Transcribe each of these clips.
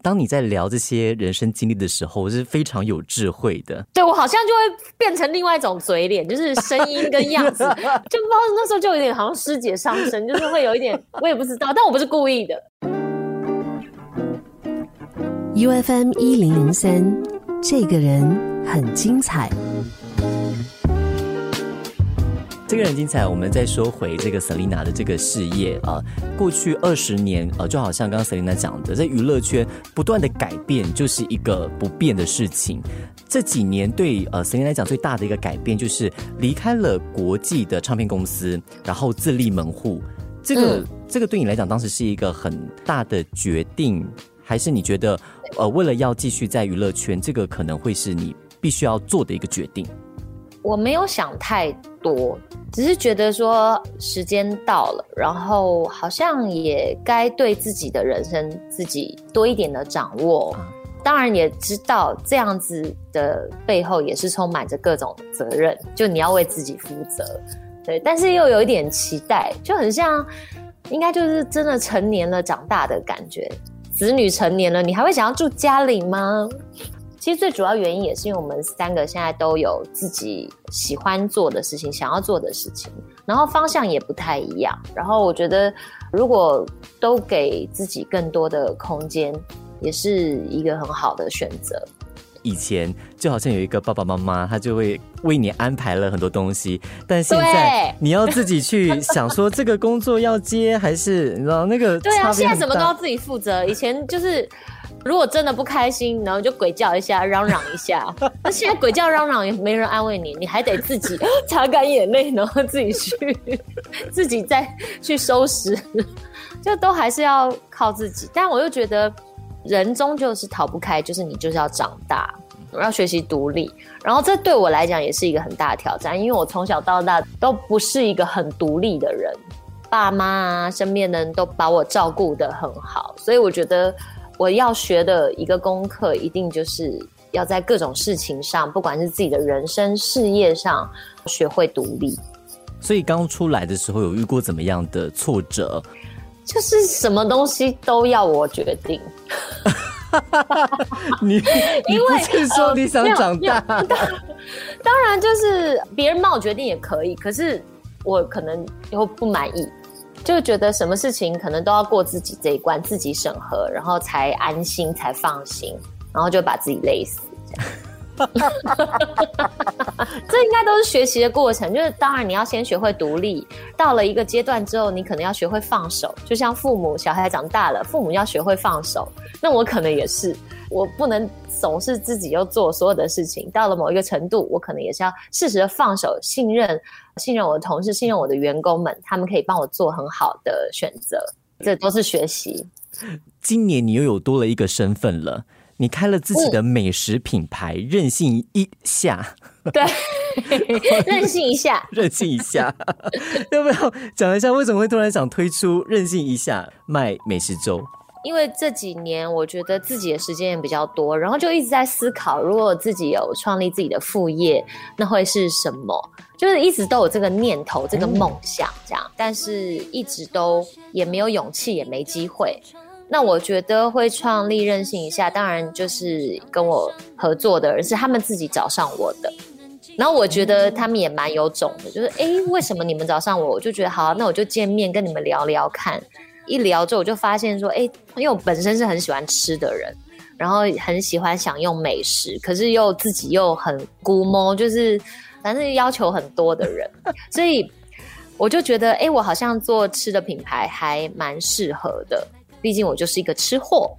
当你在聊这些人生经历的时候是非常有智慧的。对，我好像就会变成另外一种嘴脸，就是声音跟样子就不知道那时候就有点好像师姐上身，就是会有一点我也不知道，但我不是故意的。UFM 1003，这个人很精彩。这个人精彩，我们再说回这个 Selina 的这个事业啊。过去20年啊，就好像刚刚 Selina 讲的，在娱乐圈不断的改变就是一个不变的事情。这几年对Selina 来讲最大的一个改变就是离开了国际的唱片公司，然后自立门户。这个对你来讲当时是一个很大的决定，还是你觉得为了要继续在娱乐圈，这个可能会是你必须要做的一个决定？我没有想太多，只是觉得说时间到了，然后好像也该对自己的人生自己多一点的掌握。当然也知道这样子的背后也是充满着各种责任，就你要为自己负责。对，但是又有一点期待，就很像应该就是真的成年了长大的感觉。子女成年了，你还会想要住家里吗？其实最主要原因也是因为我们三个现在都有自己喜欢做的事情，想要做的事情，然后方向也不太一样。然后我觉得如果都给自己更多的空间，也是一个很好的选择。以前就好像有一个爸爸妈妈，他就会为你安排了很多东西，但现在你要自己去想说这个工作要接还是你知道那个差别很大。对啊，现在什么都要自己负责。以前就是如果真的不开心，然后就鬼叫一下，嚷嚷一下。那现在鬼叫嚷嚷也没人安慰你，你还得自己擦干眼泪，然后自己再去收拾，就都还是要靠自己。但我又觉得人终究是逃不开，就是你就是要长大，要学习独立。然后这对我来讲也是一个很大的挑战，因为我从小到大都不是一个很独立的人，爸妈啊，身边的人都把我照顾得很好，所以我觉得我要学的一个功课一定就是要在各种事情上，不管是自己的人生事业上学会独立。所以刚出来的时候有遇过怎么样的挫折？就是什么东西都要我决定。你不是说你想长大？当然就是别人帮我决定也可以，可是我可能又不满意，就觉得什么事情可能都要过自己这一关，自己审核，然后才安心才放心，然后就把自己累死这样。这应该都是学习的过程，就是当然你要先学会独立，到了一个阶段之后你可能要学会放手，就像父母小孩长大了，父母要学会放手，那我可能也是，我不能总是自己又做所有的事情，到了某一个程度我可能也是要适时的放手，信任我的同事，信任我的员工们，他们可以帮我做很好的选择，这都是学习。今年你又有多了一个身份了，你开了自己的美食品牌，任性一下。对，任性一下，任性一下。要不要讲一下为什么会突然想推出任性一下卖美食粥？因为这几年我觉得自己的时间也比较多，然后就一直在思考，如果自己有创立自己的副业，那会是什么？就是一直都有这个念头，这个梦想这样，但是一直都也没有勇气，也没机会。那我觉得会创立任性一下，当然就是跟我合作的人是他们自己找上我的，然后我觉得他们也蛮有种的，就是为什么你们找上我，我就觉得好，那我就见面跟你们聊聊看。一聊之后我就发现说因为我本身是很喜欢吃的人，然后很喜欢享用美食，可是又自己又很孤摸，就是反正要求很多的人，所以我就觉得我好像做吃的品牌还蛮适合的，毕竟我就是一个吃货。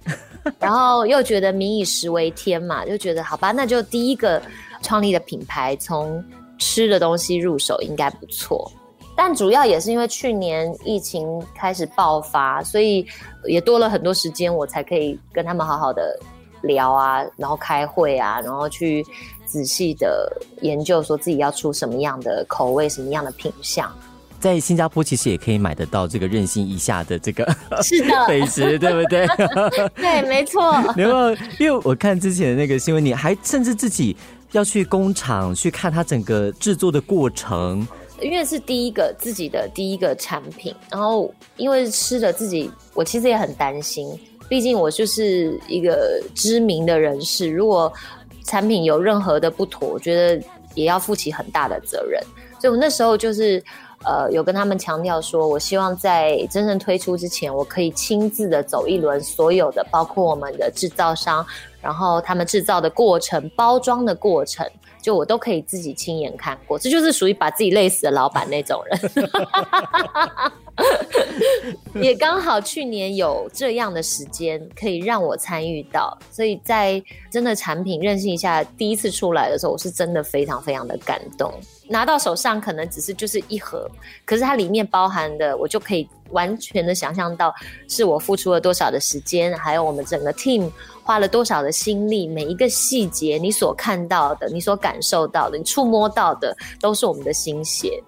然后又觉得民以食为天嘛，就觉得好吧，那就第一个创立的品牌从吃的东西入手应该不错。但主要也是因为去年疫情开始爆发，所以也多了很多时间，我才可以跟他们好好的聊啊，然后开会啊，然后去仔细的研究说自己要出什么样的口味，什么样的品相。在新加坡其实也可以买得到这个任性一下的这个美食，对不对？对，没错。然后因为我看之前的那个新闻，你还甚至自己要去工厂去看它整个制作的过程，因为是第一个自己的第一个产品，然后因为吃的自己，我其实也很担心，毕竟我就是一个知名的人士，如果产品有任何的不妥，我觉得也要负起很大的责任。所以我那时候就是有跟他们强调说，我希望在真正推出之前，我可以亲自的走一轮所有的，包括我们的制造商，然后他们制造的过程、包装的过程，就我都可以自己亲眼看过。这就是属于把自己累死的老板那种人。也刚好去年有这样的时间可以让我参与到，所以在真的产品认识一下第一次出来的时候，我是真的非常非常的感动。拿到手上可能只是就是一盒，可是它里面包含的，我就可以完全的想象到是我付出了多少的时间，还有我们整个 team 花了多少的心力，每一个细节你所看到的，你所感受到的，你触摸到的，都是我们的心血。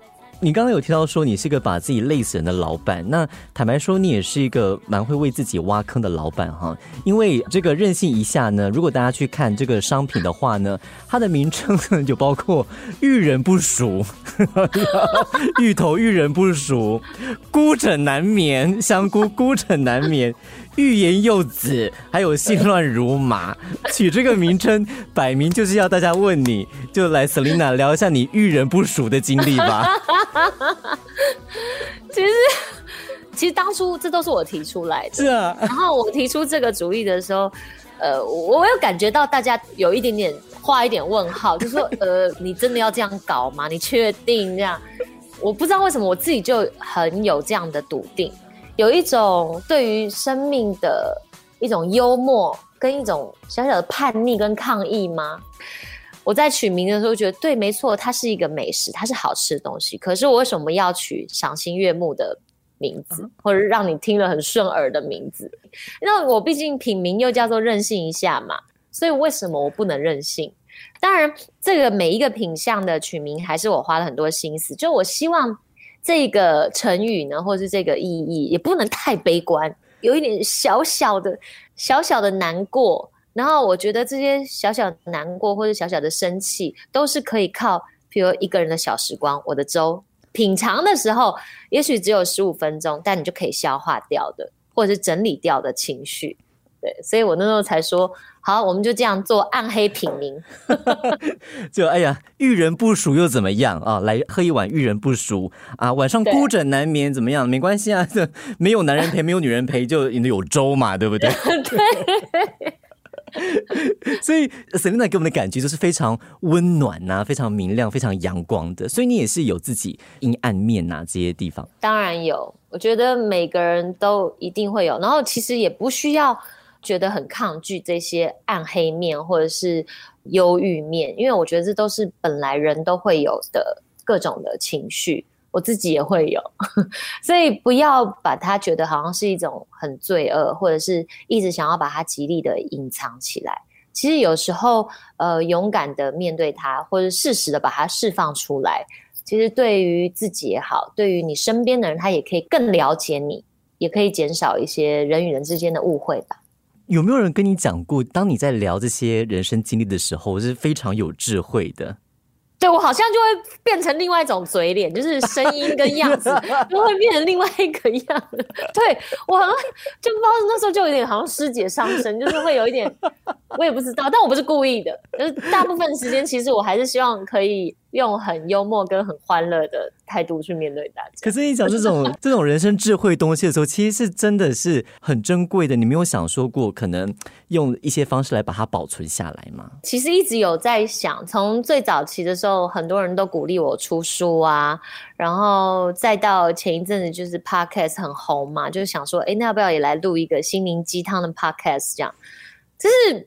你刚刚有提到说你是一个把自己累死人的老板，那坦白说你也是一个蛮会为自己挖坑的老板哈。因为这个任性一下呢，如果大家去看这个商品的话呢，它的名称呢就包括遇人不淑、芋头遇人不淑、孤枕难眠、香菇孤枕难眠、欲言又止，还有心乱如麻。取这个名称摆明就是要大家问你，就来 Selina 聊一下你遇人不淑的经历吧。其实当初这都是我提出来的，是啊。然后我提出这个主意的时候，我有感觉到大家有一点点画一点问号，就说你真的要这样搞吗？你确定这样？我不知道为什么我自己就很有这样的笃定，有一种对于生命的一种幽默，跟一种小小的叛逆跟抗议吗？我在取名的时候觉得对，没错，它是一个美食，它是好吃的东西，可是我为什么要取赏心悦目的名字，或者让你听了很顺耳的名字？那我毕竟品名又叫做任性一下嘛，所以为什么我不能任性？当然这个每一个品项的取名还是我花了很多心思，就我希望这个成语呢，或是这个意义也不能太悲观，有一点小小的难过。然后我觉得这些小小的难过或者小小的生气，都是可以靠比如一个人的小时光，我的粥品尝的时候也许只有15分钟，但你就可以消化掉的或者是整理掉的情绪。对，所以我那时候才说好，我们就这样做暗黑品名。就哎呀，遇人不淑又怎么样啊？来喝一碗遇人不淑啊，晚上孤枕难眠怎么样？没关系啊，没有男人陪，没有女人陪，就有粥嘛，对不对？对。所以 Selina 给我们的感觉就是非常温暖啊，非常明亮，非常阳光的。所以你也是有自己阴暗面啊，这些地方。当然有，我觉得每个人都一定会有，然后其实也不需要觉得很抗拒这些暗黑面或者是忧郁面，因为我觉得这都是本来人都会有的各种的情绪，我自己也会有。所以不要把它觉得好像是一种很罪恶，或者是一直想要把它极力的隐藏起来。其实有时候勇敢的面对它，或者适时的把它释放出来，其实对于自己也好，对于你身边的人，他也可以更了解你，也可以减少一些人与人之间的误会吧。有没有人跟你讲过，当你在聊这些人生经历的时候是非常有智慧的？对，我好像就会变成另外一种嘴脸，就是声音跟样子都会变成另外一个样子。对，我好像就不知道，那时候就有点好像师姐上身，就是会有一点，我也不知道，但我不是故意的。就是大部分时间其实我还是希望可以用很幽默跟很欢乐的态度去面对大家。可是你讲这种人生智慧东西的时候，其实是真的是很珍贵的。你没有想说过可能用一些方式来把它保存下来吗？其实一直有在想，从最早期的时候，很多人都鼓励我出书啊，然后再到前一阵子就是 podcast 很红嘛，就是想说，哎，那要不要也来录一个心灵鸡汤的 podcast 这样？就是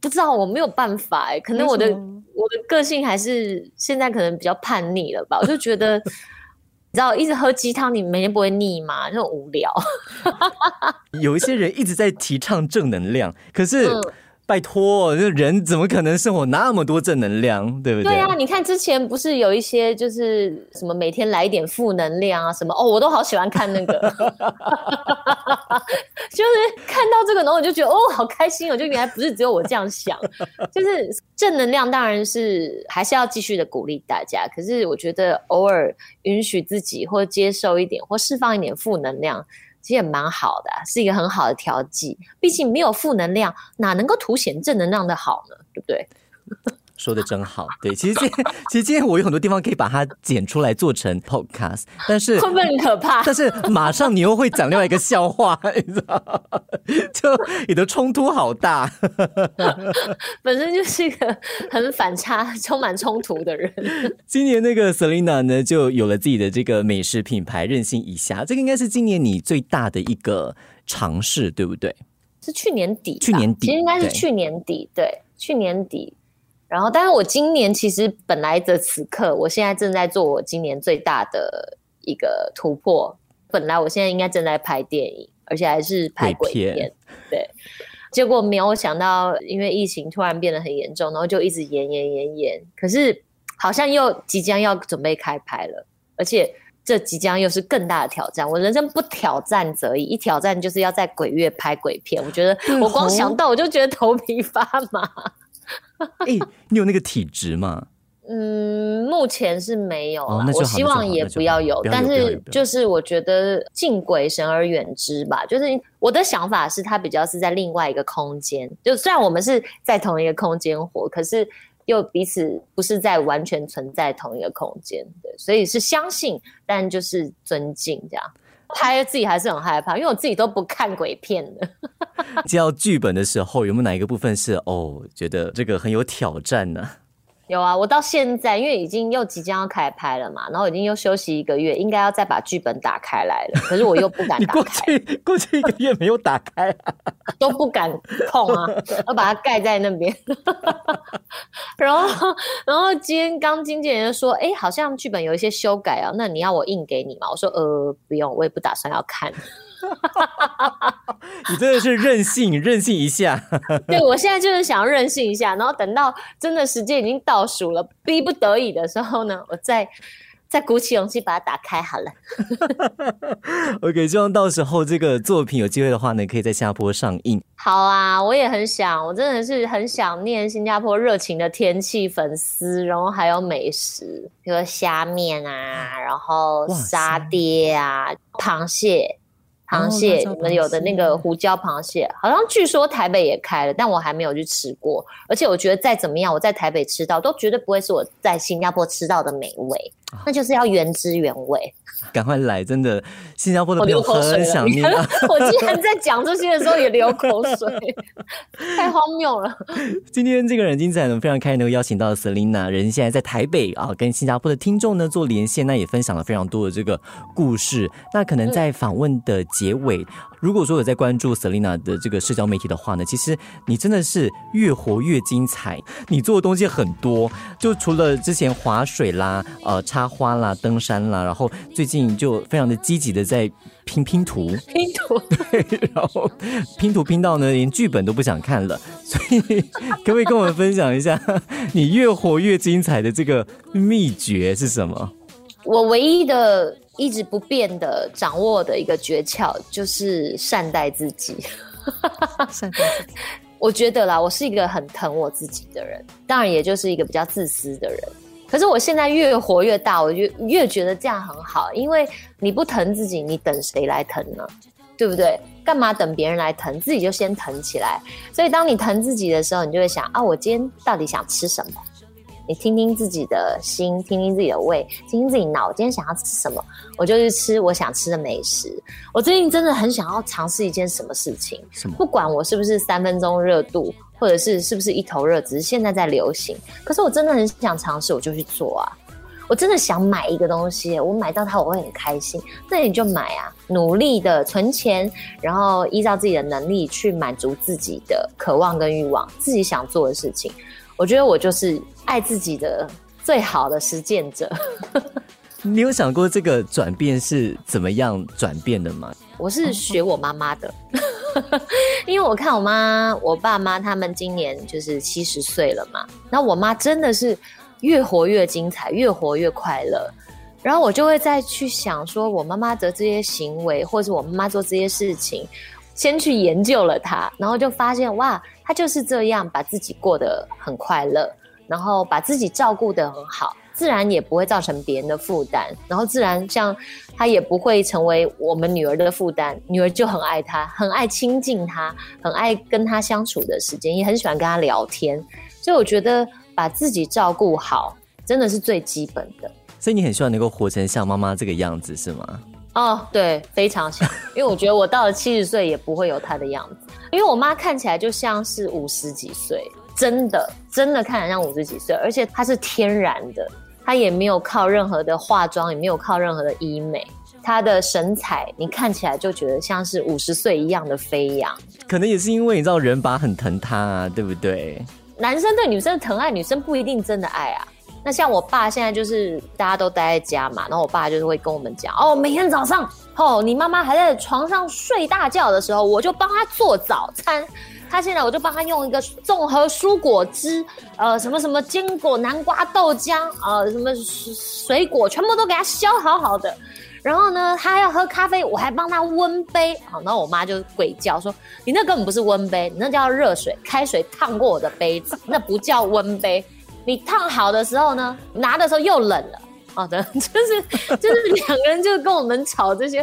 不知道，我没有办法欸，可能我的个性还是现在可能比较叛逆了吧。我就觉得你知道一直喝鸡汤你每天不会腻吗？就无聊。有一些人一直在提倡正能量，可是拜托，人怎么可能生活那么多正能量，对不对？对啊，你看之前不是有一些就是什么每天来一点负能量啊什么，哦，我都好喜欢看那个。就是看到这个，然后我就觉得哦，好开心哦，就原来不是只有我这样想。就是正能量当然是还是要继续的鼓励大家，可是我觉得偶尔允许自己或接受一点或释放一点负能量，其实也蛮好的、啊，是一个很好的调剂。毕竟没有负能量，哪能够凸显正能量的好呢？对不对？说的真好，对，其实今天我有很多地方可以把它剪出来做成 podcast， 但是会不会很可怕？但是马上你又会讲另外一个笑话，你知道，就你的冲突好大，本身就是一个很反差、充满冲突的人。今年那个 Selina 呢，就有了自己的这个美食品牌，任性一下，这个应该是今年你最大的一个尝试，对不对？是去年底，其实应该是去年底。然后，但是我今年其实本来的此刻，我现在正在做我今年最大的一个突破。本来我现在应该正在拍电影，而且还是拍鬼片，对。结果没有想到，因为疫情突然变得很严重，然后就一直延。可是好像又即将要准备开拍了，而且这即将又是更大的挑战。我人生不挑战则已，一挑战就是要在鬼月拍鬼片。我觉得我光想到我就觉得头皮发麻。欸，你有那个体质吗？嗯，目前是没有啦，我希望也不要有，但是就是我觉得敬鬼神而远之吧。就是我的想法是，它比较是在另外一个空间，就虽然我们是在同一个空间活，可是又彼此不是在完全存在同一个空间，所以是相信，但就是尊敬这样。拍自己还是很害怕，因为我自己都不看鬼片的。接到剧本的时候，有没有哪一个部分是觉得这个很有挑战呢？有啊，我到现在因为已经又即将要开拍了嘛，然后已经又休息一个月，应该要再把剧本打开来了，可是我又不敢打开。你过去一个月没有打开、啊，都不敢碰啊，要把它盖在那边。然后今天刚经纪人就说，哎，好像剧本有一些修改啊，那你要我印给你吗？我说不用，我也不打算要看。你真的是任性一下。对，我现在就是想要任性一下，然后等到真的时间已经倒数了，逼不得已的时候呢，我再鼓起勇气把它打开好了。OK， 希望到时候这个作品有机会的话呢，可以在新加坡上映。好啊，我也很想，我真的是很想念新加坡热情的天气、粉丝，然后还有美食，比如说虾面啊，然后沙爹啊，螃蟹，你们有的那个胡椒螃蟹，好像据说台北也开了，但我还没有去吃过。而且我觉得再怎么样，我在台北吃到都绝对不会是我在新加坡吃到的美味，那就是要原汁原味。赶快来，真的，新加坡的朋友很想念、啊。我竟然在讲这些的时候也流口水，太荒谬了。今天这个人精彩呢，非常开心能够邀请到 Selina， 人现在在台北啊，跟新加坡的听众呢做连线，那也分享了非常多的这个故事。那可能在访问的结尾，如果说有在关注 Selina 的这个社交媒体的话呢，其实你真的是越活越精彩，你做的东西很多，就除了之前滑水啦、插花啦、登山啦，然后最近就非常的积极的在拼图，对，然后拼到呢连剧本都不想看了，所以可不可以跟我们分享一下你越活越精彩的这个秘诀是什么？我唯一的一直不变的掌握的一个诀窍就是善待自己。我觉得啦，我是一个很疼我自己的人，当然也就是一个比较自私的人，可是我现在越活越大，我越觉得这样很好，因为你不疼自己，你等谁来疼呢？对不对？干嘛等别人来疼，自己就先疼起来。所以当你疼自己的时候，你就会想啊，我今天到底想吃什么，你听听自己的心，听听自己的胃，听听自己脑，今天想要吃什么，我就去吃我想吃的美食。我最近真的很想要尝试一件什么事情，不管我是不是3分钟热度，或者是不是一头热，只是现在在流行，可是我真的很想尝试，我就去做啊。我真的想买一个东西，我买到它我会很开心，那你就买啊，努力的存钱，然后依照自己的能力去满足自己的渴望跟欲望，自己想做的事情。我觉得我就是爱自己的最好的实践者。你有想过这个转变是怎么样转变的吗？我是学我妈妈的。因为我看我妈我爸妈他们今年就是70岁了嘛，然后我妈真的是越活越精彩，越活越快乐，然后我就会再去想说我妈妈的这些行为，或者我妈妈做这些事情，先去研究了她，然后就发现哇，她就是这样把自己过得很快乐，然后把自己照顾得很好，自然也不会造成别人的负担，然后自然像他也不会成为我们女儿的负担，女儿就很爱他，很爱亲近他，很爱跟他相处的时间，也很喜欢跟他聊天。所以我觉得把自己照顾好真的是最基本的。所以你很希望能够活成像妈妈这个样子是吗？哦，对，非常想，因为我觉得我到了70岁也不会有她的样子，因为我妈看起来就像是50几岁，真的看起来像50几岁，而且她是天然的，她也没有靠任何的化妆，也没有靠任何的医美，她的神采你看起来就觉得像是50岁一样的飞扬。可能也是因为你知道人爸很疼她啊，对不对？男生对女生的疼爱，女生不一定真的爱啊。那像我爸现在就是大家都待在家嘛，然后我爸就是会跟我们讲，哦，每天早上哦，你妈妈还在床上睡大觉的时候，我就帮她做早餐。她现在我就帮她用一个综合蔬果汁，什么什么坚果、南瓜、豆浆，什么水果，全部都给她削好好的。然后呢，她要喝咖啡，我还帮她温杯。好，然后我妈就鬼叫说：“你那根本不是温杯，你那叫热水，开水烫过我的杯子，那不叫温杯。”你烫好的时候呢，拿的时候又冷了，好的，就是两个人就跟我们吵这些，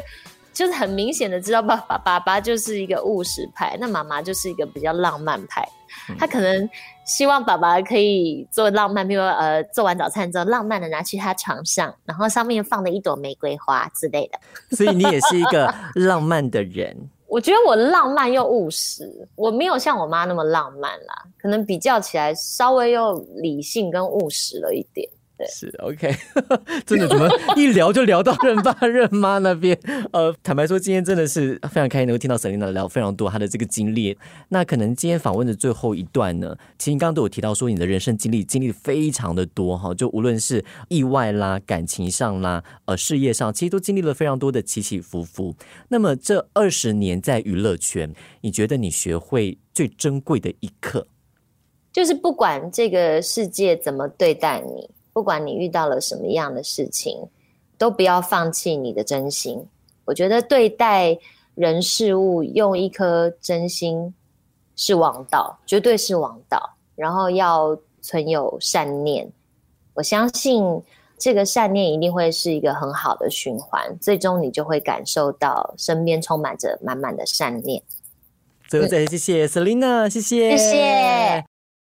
就是很明显的知道爸爸就是一个务实派，那妈妈就是一个比较浪漫派。他可能希望爸爸可以做浪漫，比如做完早餐之后，浪漫的拿去他床上，然后上面放了一朵玫瑰花之类的。所以你也是一个浪漫的人。我觉得我浪漫又务实，我没有像我妈那么浪漫啦，可能比较起来稍微又理性跟务实了一点。对，是 OK 真的怎么一聊就聊到任爸任妈那边。坦白说今天真的是非常开心能够听到 Selina 聊非常多她的这个经历。那可能今天访问的最后一段呢，其实刚刚都有提到说你的人生经历非常的多，就无论是意外啦、感情上啦、事业上，其实都经历了非常多的起起伏伏。那么这20年在娱乐圈，你觉得你学会最珍贵的一课？就是不管这个世界怎么对待你，不管你遇到了什么样的事情，都不要放弃你的真心。我觉得对待人事物用一颗真心是王道，绝对是王道。然后要存有善念，我相信这个善念一定会是一个很好的循环，最终你就会感受到身边充满着满满的善念。最后再谢谢 Selina， 谢谢。